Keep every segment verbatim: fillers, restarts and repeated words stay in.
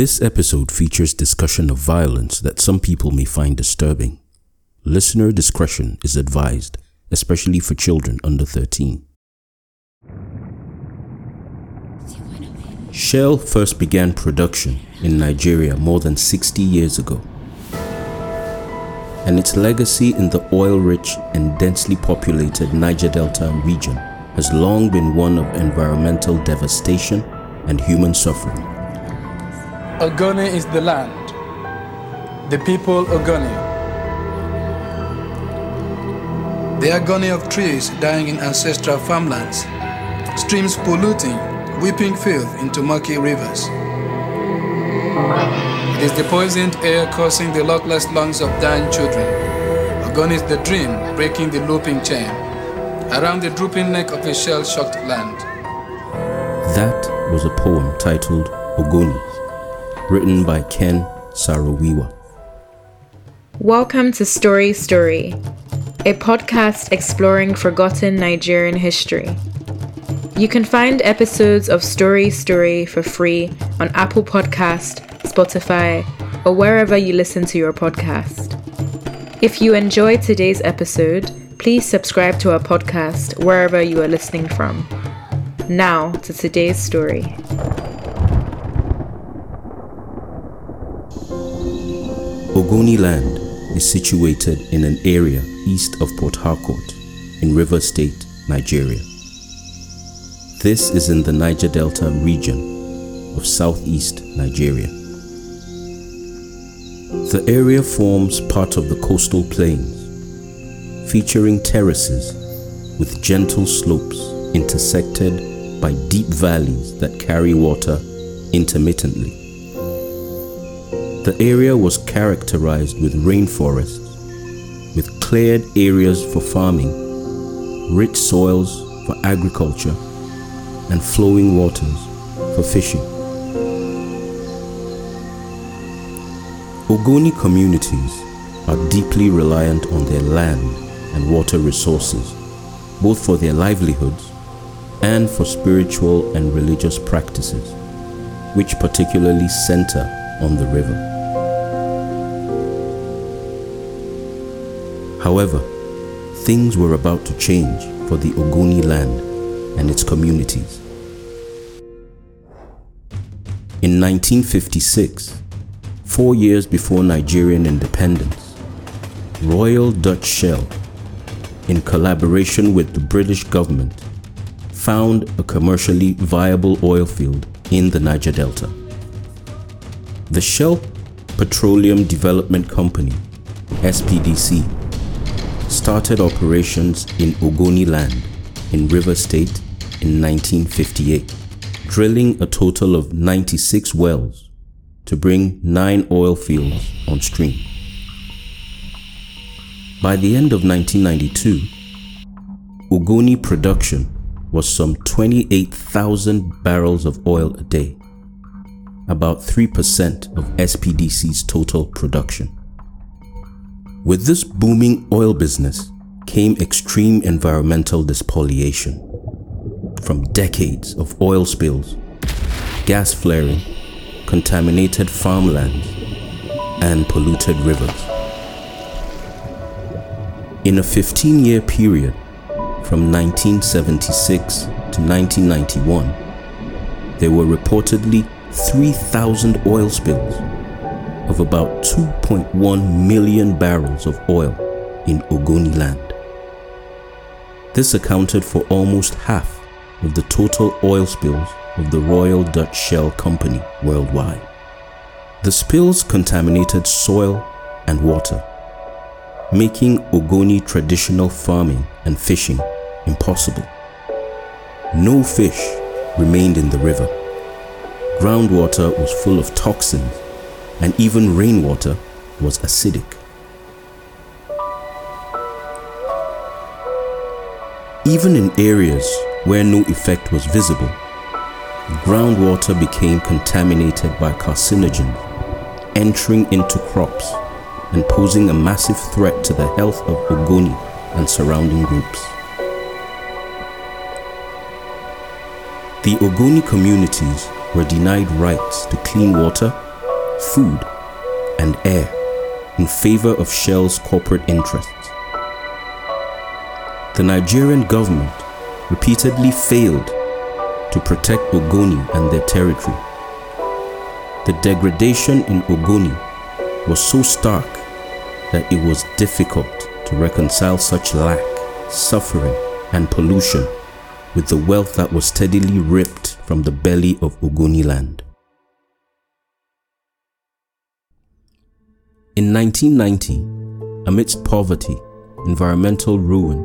This episode features discussion of violence that some people may find disturbing. Listener discretion is advised, especially for children under thirteen. Shell first began production in Nigeria more than sixty years ago, and its legacy in the oil-rich and densely populated Niger Delta region has long been one of environmental devastation and human suffering. Ogoni is the land, the people Ogoni. The agony of trees dying in ancestral farmlands, streams polluting, whipping filth into murky rivers. It is the poisoned air causing the luckless lungs of dying children. Ogoni is the dream breaking the looping chain around the drooping neck of a shell-shocked land. That was a poem titled Ogoni, written by Ken Saro-Wiwa. Welcome to Story Story, a podcast exploring forgotten Nigerian history. You can find episodes of Story Story for free on Apple Podcast, Spotify, or wherever you listen to your podcast. If you enjoyed today's episode, please subscribe to our podcast wherever you are listening from. Now to today's story. Ogoni Land is situated in an area east of Port Harcourt in Rivers State, Nigeria. This is in the Niger Delta region of southeast Nigeria. The area forms part of the coastal plains, featuring terraces with gentle slopes intersected by deep valleys that carry water intermittently. The area was characterized with rainforests, with cleared areas for farming, rich soils for agriculture, and flowing waters for fishing. Ogoni communities are deeply reliant on their land and water resources, both for their livelihoods and for spiritual and religious practices, which particularly center on the river. However, things were about to change for the Ogoni land and its communities. In nineteen fifty-six, four years before Nigerian independence, Royal Dutch Shell, in collaboration with the British government, found a commercially viable oil field in the Niger Delta. The Shell Petroleum Development Company, S P D C, started operations in Ogoni Land in Rivers State in nineteen fifty-eight, drilling a total of ninety-six wells to bring nine oil fields on stream. By the end of nineteen ninety-two, Ogoni production was some twenty-eight thousand barrels of oil a day, about three percent of S P D C's total production. With this booming oil business came extreme environmental despoliation from decades of oil spills, gas flaring, contaminated farmlands, and polluted rivers. In a fifteen-year period from nineteen seventy-six to nineteen ninety-one, there were reportedly three thousand oil spills of about two point one million barrels of oil in Ogoni land. This accounted for almost half of the total oil spills of the Royal Dutch Shell Company worldwide. The spills contaminated soil and water, making Ogoni traditional farming and fishing impossible. No fish remained in the river. Groundwater was full of toxins, and even rainwater was acidic. Even in areas where no effect was visible, groundwater became contaminated by carcinogens, entering into crops and posing a massive threat to the health of Ogoni and surrounding groups. The Ogoni communities were denied rights to clean water food, and air in favor of Shell's corporate interests. The Nigerian government repeatedly failed to protect Ogoni and their territory. The degradation in Ogoni was so stark that it was difficult to reconcile such lack, suffering, and pollution with the wealth that was steadily ripped from the belly of Ogoni land. In nineteen ninety, amidst poverty, environmental ruin,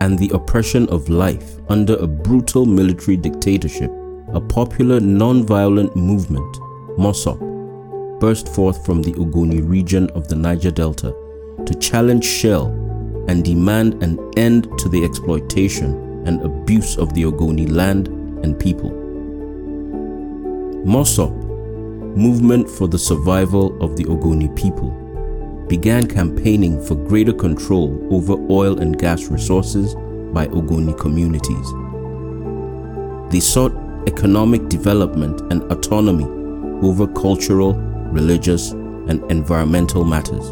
and the oppression of life under a brutal military dictatorship, a popular non-violent movement, MOSOP, burst forth from the Ogoni region of the Niger Delta to challenge Shell and demand an end to the exploitation and abuse of the Ogoni land and people. MOSOP, Movement for the Survival of the Ogoni People, began campaigning for greater control over oil and gas resources by Ogoni communities. They sought economic development and autonomy over cultural, religious, and environmental matters.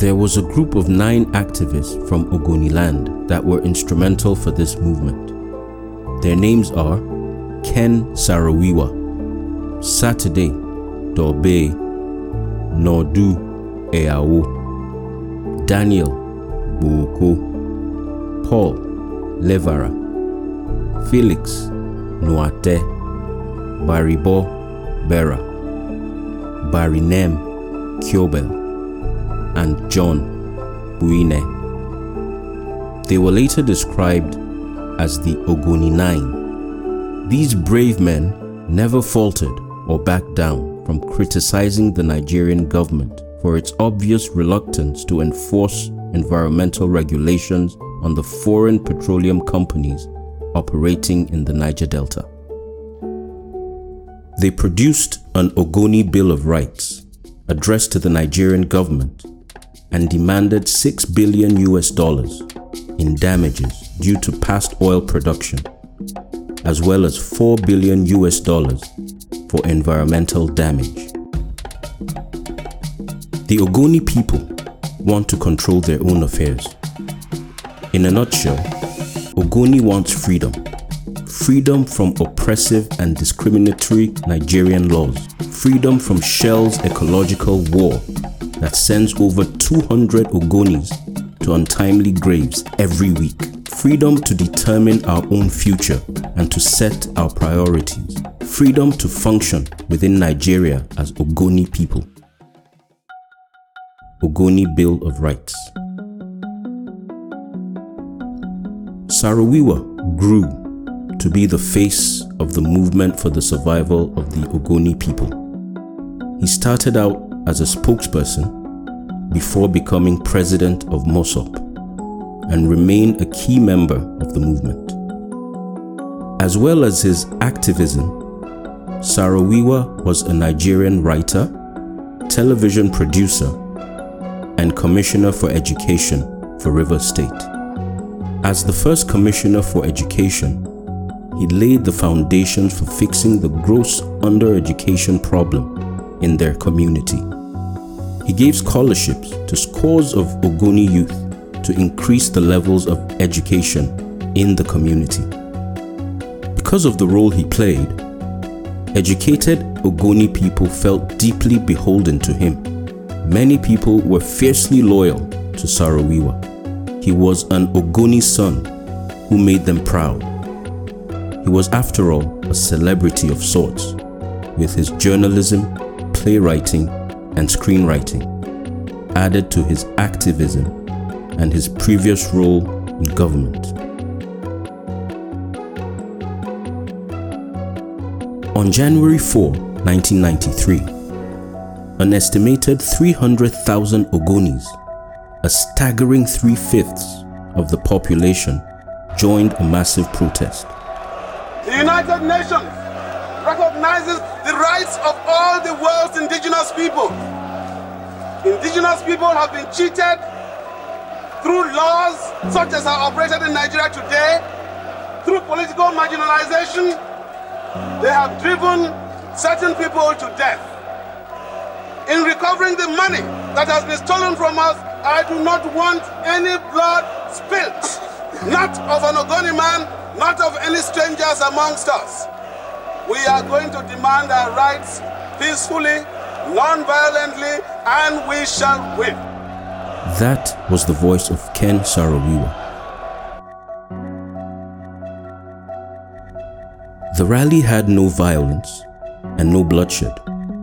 There was a group of nine activists from Ogoni land that were instrumental for this movement. Their names are Ken Saro-Wiwa, Saturday, Dorbe Nodu, Eao, Daniel Buoko, Paul Levera, Felix Noate, Baribo Bera, Barinem Kyobel, and John Buine. They were later described as the Ogoni Nine. These brave men never faltered or backed down from criticizing the Nigerian government for its obvious reluctance to enforce environmental regulations on the foreign petroleum companies operating in the Niger Delta. They produced an Ogoni Bill of Rights addressed to the Nigerian government and demanded six billion US dollars in damages due to past oil production, as well as four billion US dollars for environmental damage. The Ogoni people want to control their own affairs. In a nutshell, Ogoni wants freedom. Freedom from oppressive and discriminatory Nigerian laws. Freedom from Shell's ecological war that sends over two hundred Ogonis to untimely graves every week. Freedom to determine our own future and to set our priorities. Freedom to function within Nigeria as Ogoni people. Ogoni Bill of Rights. Saro-Wiwa grew to be the face of the movement for the survival of the Ogoni people. He started out as a spokesperson before becoming president of MOSOP, and remained a key member of the movement. As well as his activism, Saro-Wiwa was a Nigerian writer, television producer, and commissioner for education for Rivers State. As the first commissioner for education, he laid the foundations for fixing the gross undereducation problem in their community. He gave scholarships to scores of Ogoni youth to increase the levels of education in the community. Because of the role he played, educated Ogoni people felt deeply beholden to him. Many people were fiercely loyal to Saro-Wiwa. He was an Ogoni son who made them proud. He was, after all, a celebrity of sorts with his journalism, playwriting, and screenwriting, added to his activism and his previous role in government. On January fourth, nineteen ninety-three, an estimated three hundred thousand Ogonis, a staggering three-fifths of the population, joined a massive protest. The United Nations recognizes the rights of all the world's indigenous people. Indigenous people have been cheated through laws such as are operated in Nigeria today, through political marginalization. They have driven certain people to death. in recovering the money that has been stolen from us. I do not want any blood spilled, not of an Ogoni man, not of any strangers amongst us. We are going to demand our rights peacefully, non-violently, and we shall win. That was the voice of Ken Saro-Wiwa. The rally had no violence and no bloodshed,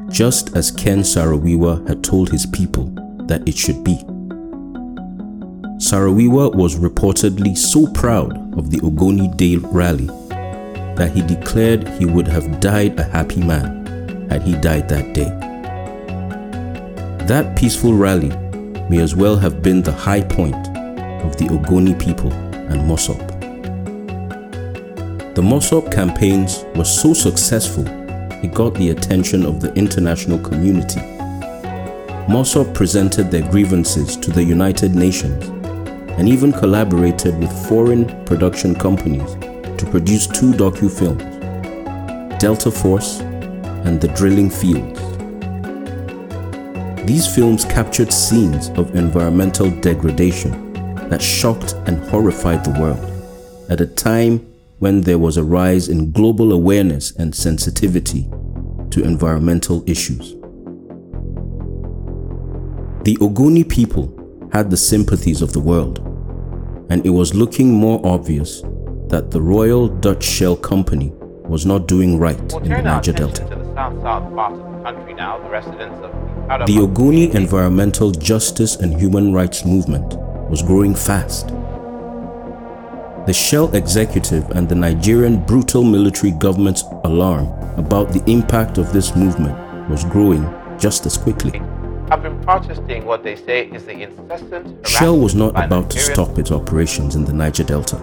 just as Ken Saro-Wiwa had told his people that it should be. Saro-Wiwa was reportedly so proud of the Ogoni Day rally that he declared he would have died a happy man had he died that day. That peaceful rally may as well have been the high point of the Ogoni people and MOSOP. The MOSOP campaigns were so successful it got the attention of the international community. MOSOP presented their grievances to the United Nations and even collaborated with foreign production companies to produce two docu-films, Delta Force and The Drilling Fields. These films captured scenes of environmental degradation that shocked and horrified the world at a time when there was a rise in global awareness and sensitivity to environmental issues. The Ogoni people had the sympathies of the world, and it was looking more obvious that the Royal Dutch Shell Company was not doing right in the Niger Delta. The Ogoni environmental justice and human rights movement was growing fast. The Shell executive and the Nigerian brutal military government's alarm about the impact of this movement was growing just as quickly. I've been protesting what they say is the incessant. Shell was not about to stop its operations in the Niger Delta,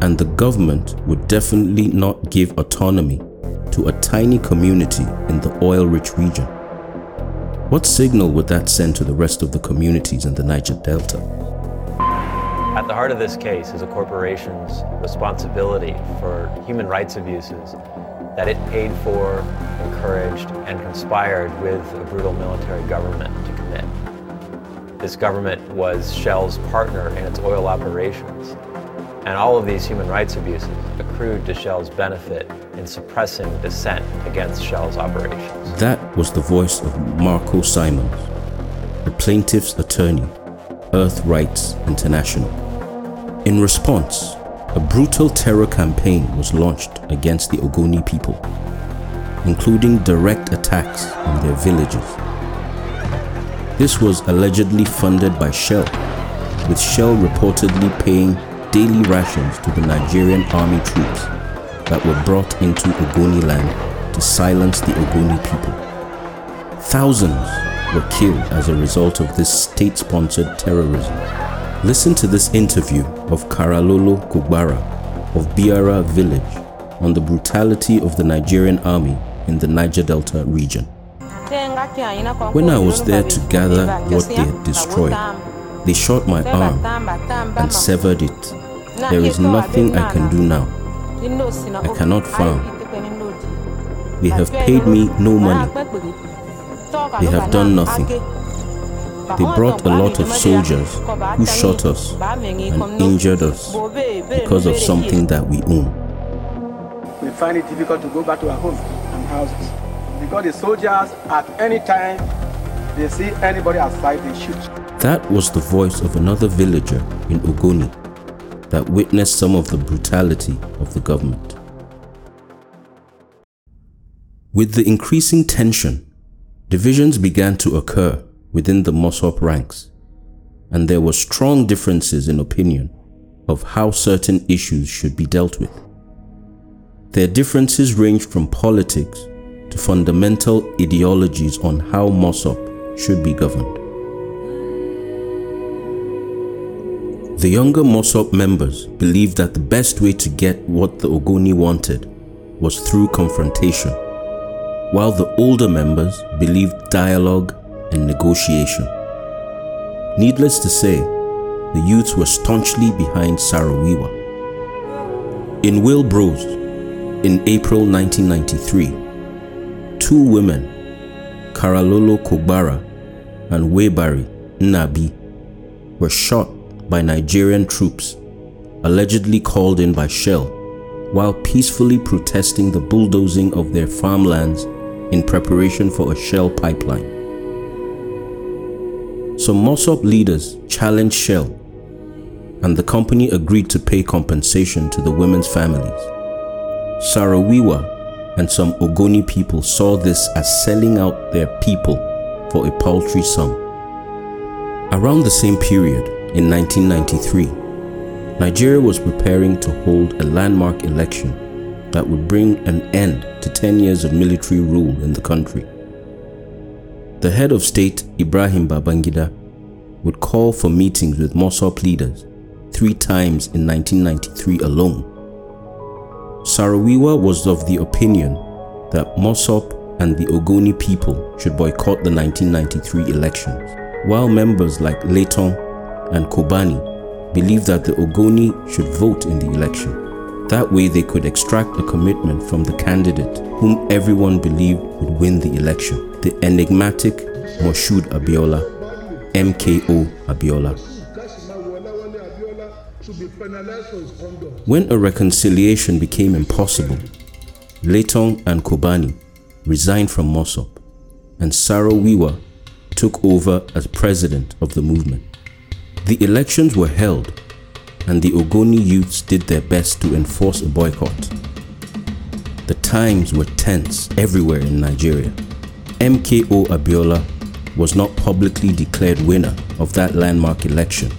and the government would definitely not give autonomy to a tiny community in the oil-rich region. What signal would that send to the rest of the communities in the Niger Delta? At the heart of this case is a corporation's responsibility for human rights abuses that it paid for, encouraged, and conspired with a brutal military government to commit. This government was Shell's partner in its oil operations, and all of these human rights abuses accrued to Shell's benefit in suppressing dissent against Shell's operations. That was the voice of Marco Simons, the plaintiff's attorney, Earth Rights International. In response, a brutal terror campaign was launched against the Ogoni people, including direct attacks on their villages. This was allegedly funded by Shell, with Shell reportedly paying daily rations to the Nigerian army troops that were brought into Ogoni land to silence the Ogoni people. Thousands were killed as a result of this state-sponsored terrorism. Listen to this interview of Karalolo Kubara of Biara village on the brutality of the Nigerian army in the Niger Delta region. When I was there to gather what they had destroyed, they shot my arm and severed it. There is nothing I can do now. I cannot farm. They have paid me no money. They have done nothing. They brought a lot of soldiers who shot us and injured us because of something that we own. We find it difficult to go back to our homes and houses because the soldiers, at any time they see anybody outside, they shoot. That was the voice of another villager in Ogoni that witnessed some of the brutality of the government. With the increasing tension, divisions began to occur within the MOSOP ranks, and there were strong differences in opinion of how certain issues should be dealt with. Their differences ranged from politics to fundamental ideologies on how MOSOP should be governed. The younger MOSOP members believed that the best way to get what the Ogoni wanted was through confrontation, while the older members believed dialogue and negotiation. Needless to say, the youths were staunchly behind Saro-Wiwa. In Wilbrose, in April nineteen ninety-three, two women, Karalolo Kubara and Webari Nabi were shot by Nigerian troops, allegedly called in by Shell, while peacefully protesting the bulldozing of their farmlands in preparation for a Shell pipeline. So MOSOP leaders challenged Shell, and the company agreed to pay compensation to the women's families. Saro-Wiwa and some Ogoni people saw this as selling out their people for a paltry sum. Around the same period, in nineteen ninety-three, Nigeria was preparing to hold a landmark election that would bring an end to ten years of military rule in the country. The head of state, Ibrahim Babangida, would call for meetings with MOSOP leaders three times in nineteen ninety-three alone. Saro-Wiwa was of the opinion that MOSOP and the Ogoni people should boycott the nineteen ninety-three elections, while members like Leighton and Kobani believed that the Ogoni should vote in the election. That way they could extract a commitment from the candidate whom everyone believed would win the election, the enigmatic Moshood Abiola, M K O Abiola. When a reconciliation became impossible, Leighton and Kobani resigned from MOSOP, and Saro-Wiwa took over as president of the movement. The elections were held, and the Ogoni youths did their best to enforce a boycott. The times were tense everywhere in Nigeria. M K O Abiola was not publicly declared winner of that landmark election,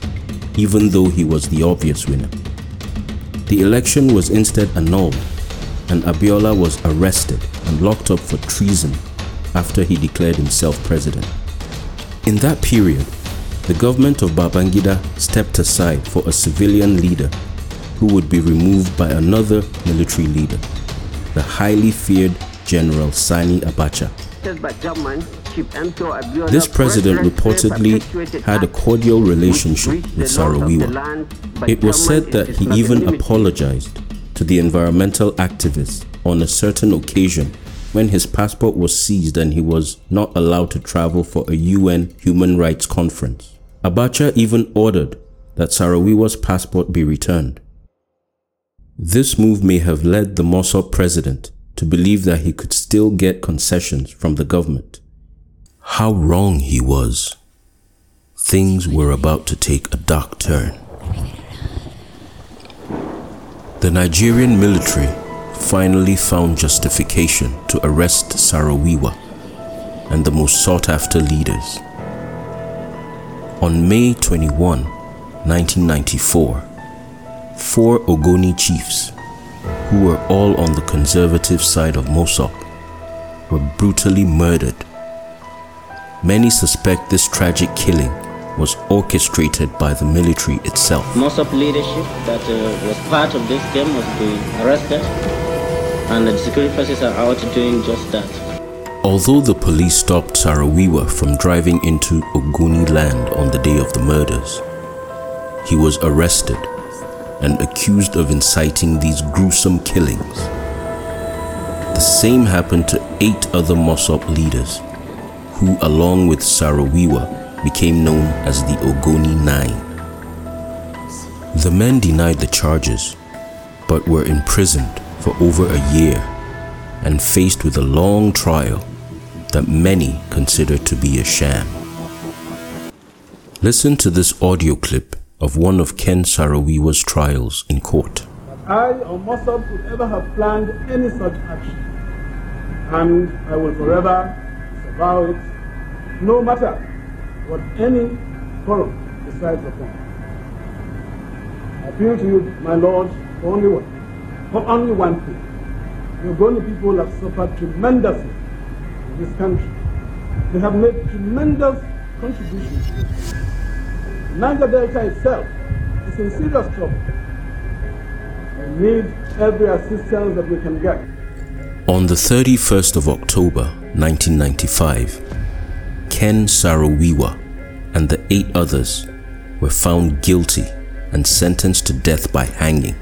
even though he was the obvious winner. The election was instead annulled, and Abiola was arrested and locked up for treason after he declared himself president. In that period, the government of Babangida stepped aside for a civilian leader who would be removed by another military leader, the highly feared General Sani Abacha. This president reportedly had a cordial relationship with Saro-Wiwa. It was said that he even apologized to the environmental activists on a certain occasion when his passport was seized and he was not allowed to travel for a U N human rights conference. Abacha even ordered that Saro-Wiwa's passport be returned. This move may have led the MOSOP president to believe that he could still get concessions from the government. How wrong he was. Things were about to take a dark turn. The Nigerian military finally found justification to arrest Saro-Wiwa and the most sought-after leaders. On May twenty-first, nineteen ninety-four, four Ogoni chiefs, who were all on the conservative side of MOSOP, were brutally murdered. Many suspect this tragic killing was orchestrated by the military itself. MOSOP leadership that uh, was part of this game was being arrested, and the security forces are out doing just that. Although the police stopped Saro-Wiwa from driving into Ogoni land on the day of the murders, he was arrested and accused of inciting these gruesome killings. The same happened to eight other MOSOP leaders, who along with Saro-Wiwa became known as the Ogoni Nine. The men denied the charges, but were imprisoned for over a year and faced with a long trial that many consider to be a sham. Listen to this audio clip of one of Ken Saro-Wiwa's trials in court. I or MOSOP could ever have planned any such action, and I will forever disavow it, no matter what any forum decides upon. I appeal to you, my Lord, for only one, for only one thing. The Ogoni people have suffered tremendously in this country. They have made tremendous contributions to this country. Niger Delta itself is in serious trouble. We need every assistance that we can get. On the thirty-first of October, nineteen ninety-five, Ken Saro-Wiwa and the eight others were found guilty and sentenced to death by hanging.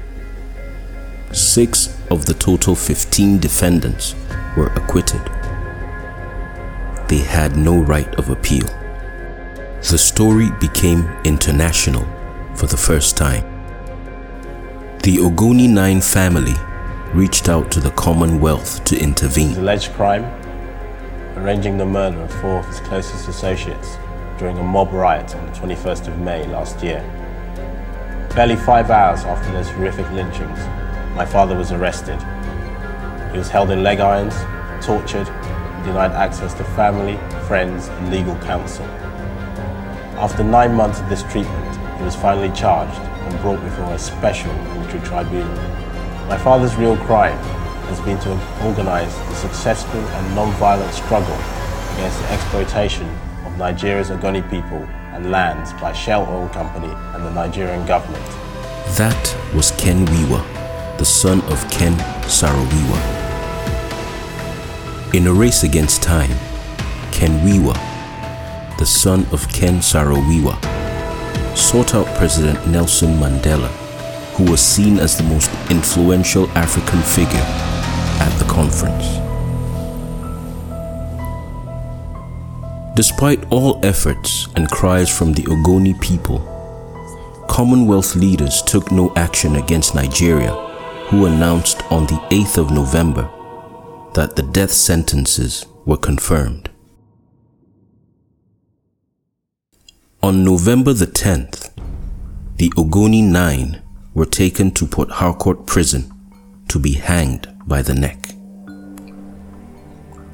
Six of the total fifteen defendants were acquitted. they had no right of appeal. The story became international for the first time. The Ogoni Nine family reached out to the Commonwealth to intervene. Alleged crime, arranging the murder of four of his closest associates during a mob riot on the twenty-first of May last year. Barely five hours after those horrific lynchings, my father was arrested. He was held in leg irons, tortured, and denied access to family, friends, and legal counsel. After nine months of this treatment, he was finally charged and brought before a special military tribunal. My father's real crime has been to organize the successful and non-violent struggle against the exploitation of Nigeria's Ogoni people and lands by Shell Oil Company and the Nigerian government. That was Ken Wiwa, the son of Ken Saro-Wiwa. In a race against time, Ken Wiwa, the son of Ken Saro-Wiwa, sought out President Nelson Mandela, who was seen as the most influential African figure at the conference. Despite all efforts and cries from the Ogoni people, Commonwealth leaders took no action against Nigeria, who announced on the eighth of November that the death sentences were confirmed. On November the tenth, the Ogoni Nine were taken to Port Harcourt prison to be hanged by the neck.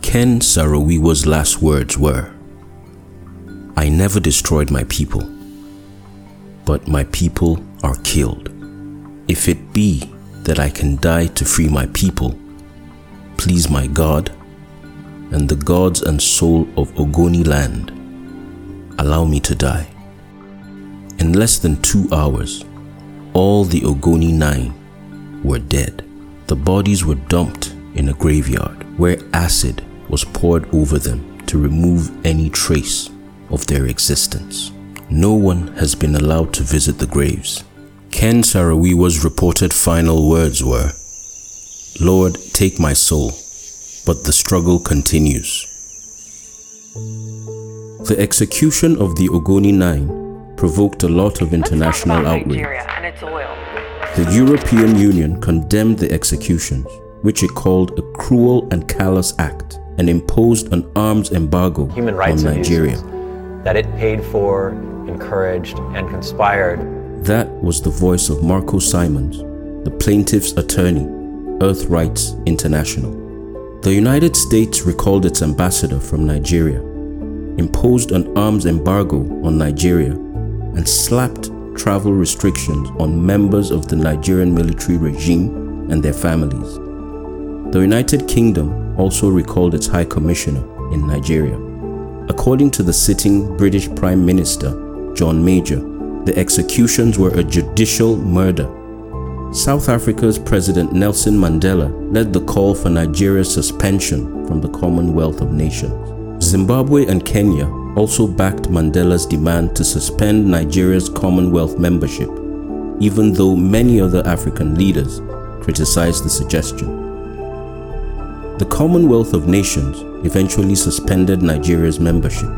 Ken Saro-Wiwa's last words were, "I never destroyed my people, but my people are killed. If it be that I can die to free my people, please my God and the gods and soul of Ogoni land, allow me to die." In less than two hours, all the Ogoni Nine were dead. The bodies were dumped in a graveyard where acid was poured over them to remove any trace of their existence. No one has been allowed to visit the graves. Ken Saro-Wiwa's reported final words were, "Lord, take my soul, but the struggle continues." The execution of the Ogoni Nine provoked a lot of international outrage. The European Union condemned the executions, which it called a cruel and callous act, and imposed an arms embargo Human rights on Nigeria that it paid for, encouraged, and conspired. That was the voice of Marco Simons, the plaintiff's attorney, Earth Rights International. The United States recalled its ambassador from Nigeria, imposed an arms embargo on Nigeria, and slapped travel restrictions on members of the Nigerian military regime and their families. The United Kingdom also recalled its High Commissioner in Nigeria. According to the sitting British Prime Minister, John Major, the executions were a judicial murder. South Africa's President Nelson Mandela led the call for Nigeria's suspension from the Commonwealth of Nations. Zimbabwe and Kenya also backed Mandela's demand to suspend Nigeria's Commonwealth membership, even though many other African leaders criticized the suggestion. The Commonwealth of Nations eventually suspended Nigeria's membership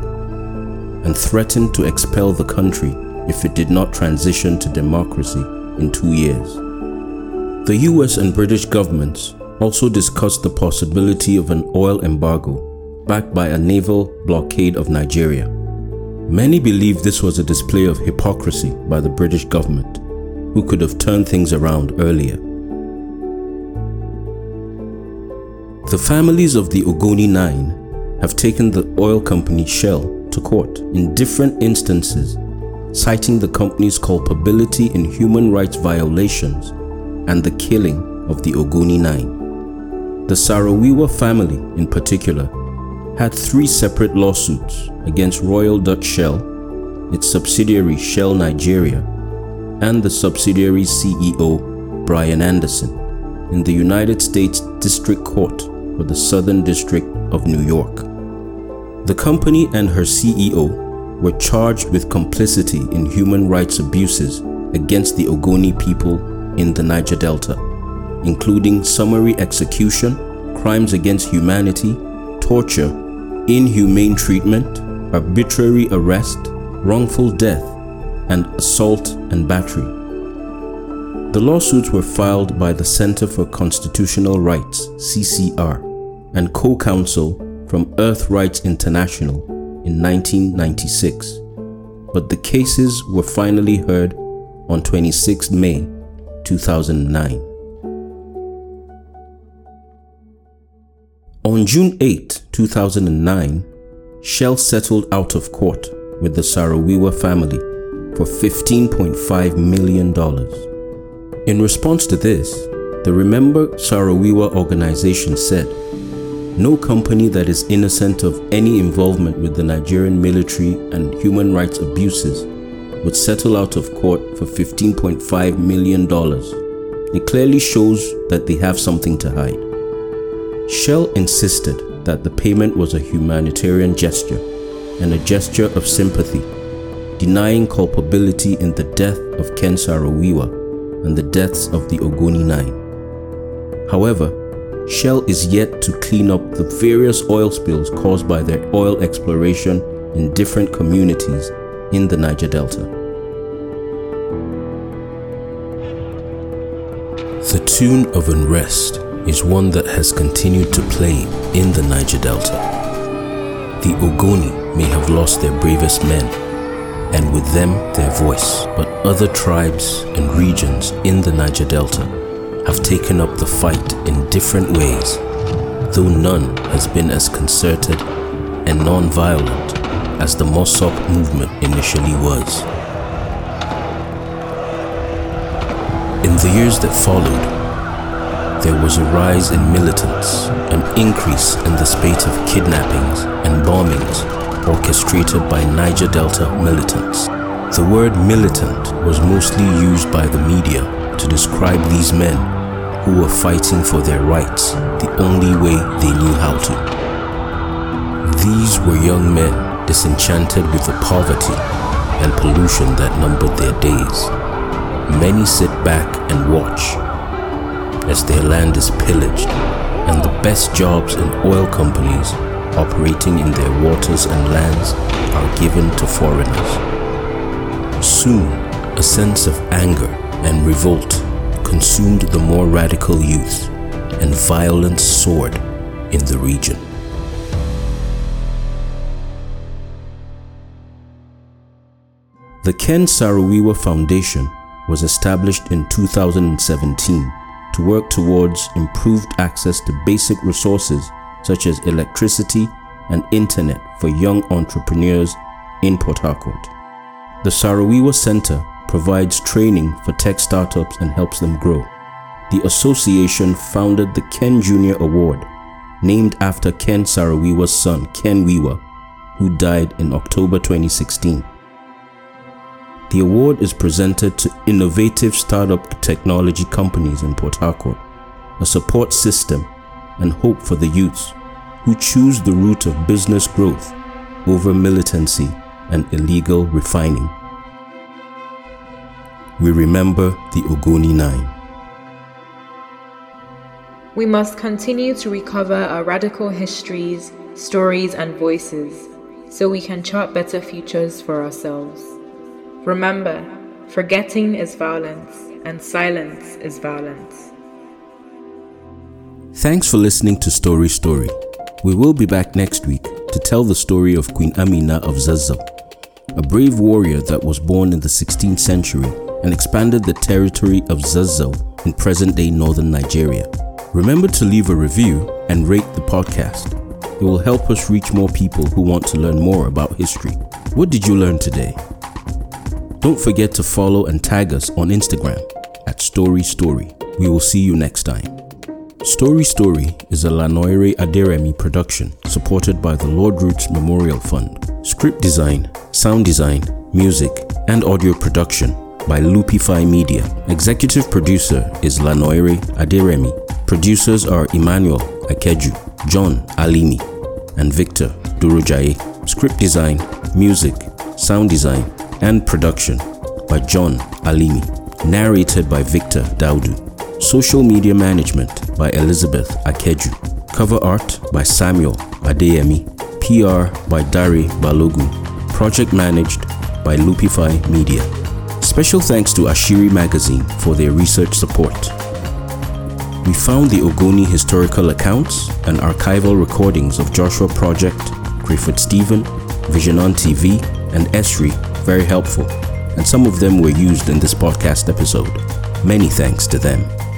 and threatened to expel the country if it did not transition to democracy in two years. The U S and British governments also discussed the possibility of an oil embargo backed by a naval blockade of Nigeria. Many believe this was a display of hypocrisy by the British government, who could have turned things around earlier. The families of the Ogoni Nine have taken the oil company Shell to court in different instances, citing the company's culpability in human rights violations and the killing of the Ogoni Nine. The Saro-Wiwa family, in particular, had three separate lawsuits against Royal Dutch Shell, its subsidiary Shell Nigeria, and the subsidiary's C E O, Brian Anderson, in the United States District Court for the Southern District of New York. The company and her C E O were charged with complicity in human rights abuses against the Ogoni people in the Niger Delta, including summary execution, crimes against humanity, torture, inhumane treatment, arbitrary arrest, wrongful death, and assault and battery. The lawsuits were filed by the Center for Constitutional Rights, C C R, and co-counsel from Earth Rights International in nineteen ninety-six, but the cases were finally heard on the twenty-sixth of May, two thousand nine. On June eighth, two thousand nine, Shell settled out of court with the Saro-Wiwa family for fifteen point five million dollars. In response to this, the Remember Saro-Wiwa organization said, "No company that is innocent of any involvement with the Nigerian military and human rights abuses would settle out of court for fifteen point five million dollars. It clearly shows that they have something to hide." Shell insisted that the payment was a humanitarian gesture and a gesture of sympathy, denying culpability in the death of Ken Saro-Wiwa and the deaths of the Ogoni Nine. However, Shell is yet to clean up the various oil spills caused by their oil exploration in different communities in the Niger Delta. The tune of unrest is one that has continued to play in the Niger Delta. The Ogoni may have lost their bravest men, and with them their voice, but other tribes and regions in the Niger Delta have taken up the fight in different ways, though none has been as concerted and non-violent as the MOSOP movement initially was. In the years that followed, there was a rise in militants, an increase in the spate of kidnappings and bombings orchestrated by Niger Delta militants. The word militant was mostly used by the media to describe these men who were fighting for their rights the only way they knew how to. These were young men disenchanted with the poverty and pollution that numbered their days. Many sit back and watch as their land is pillaged and the best jobs in oil companies operating in their waters and lands are given to foreigners. Soon, a sense of anger and revolt consumed the more radical youth, and violence soared in the region. The Ken Saro-Wiwa Foundation was established in two thousand seventeen to work towards improved access to basic resources such as electricity and internet for young entrepreneurs in Port Harcourt. The Saro-Wiwa Center provides training for tech startups and helps them grow. The association founded the Ken Junior Award, named after Ken Saro-Wiwa's son, Ken Wiwa, who died in October twenty sixteen. The award is presented to innovative startup technology companies in Port Harcourt, a support system and hope for the youths who choose the route of business growth over militancy and illegal refining. We remember the Ogoni Nine. We must continue to recover our radical histories, stories, and voices so we can chart better futures for ourselves. Remember, forgetting is violence, and silence is violence. Thanks for listening to Story Story. We will be back next week to tell the story of Queen Amina of Zazzau, a brave warrior that was born in the sixteenth century and expanded the territory of Zazzau in present-day northern Nigeria. Remember to leave a review and rate the podcast. It will help us reach more people who want to learn more about history. What did you learn today? Don't forget to follow and tag us on Instagram at Story Story. We will see you next time. Story Story is a Lanoire Aderemi production supported by the Lord Roots Memorial Fund. Script design, sound design, music, and audio production by Loopify Media. Executive producer is Lanoire Aderemi. Producers are Emmanuel Akeju, John Alimi, and Victor Durujaye. Script design, music, sound design, and production by John Alimi, narrated by Victor Daudu. Social media management by Elizabeth Akeju. Cover art by Samuel Adeyemi, P R by Dari Balogu. Project managed by Loopify Media. Special thanks to Ashiri Magazine for their research support. We found the Ogoni historical accounts and archival recordings of Joshua Project, Griffith Stephen, Vision on T V, and Esri very helpful, and some of them were used in this podcast episode. Many thanks to them.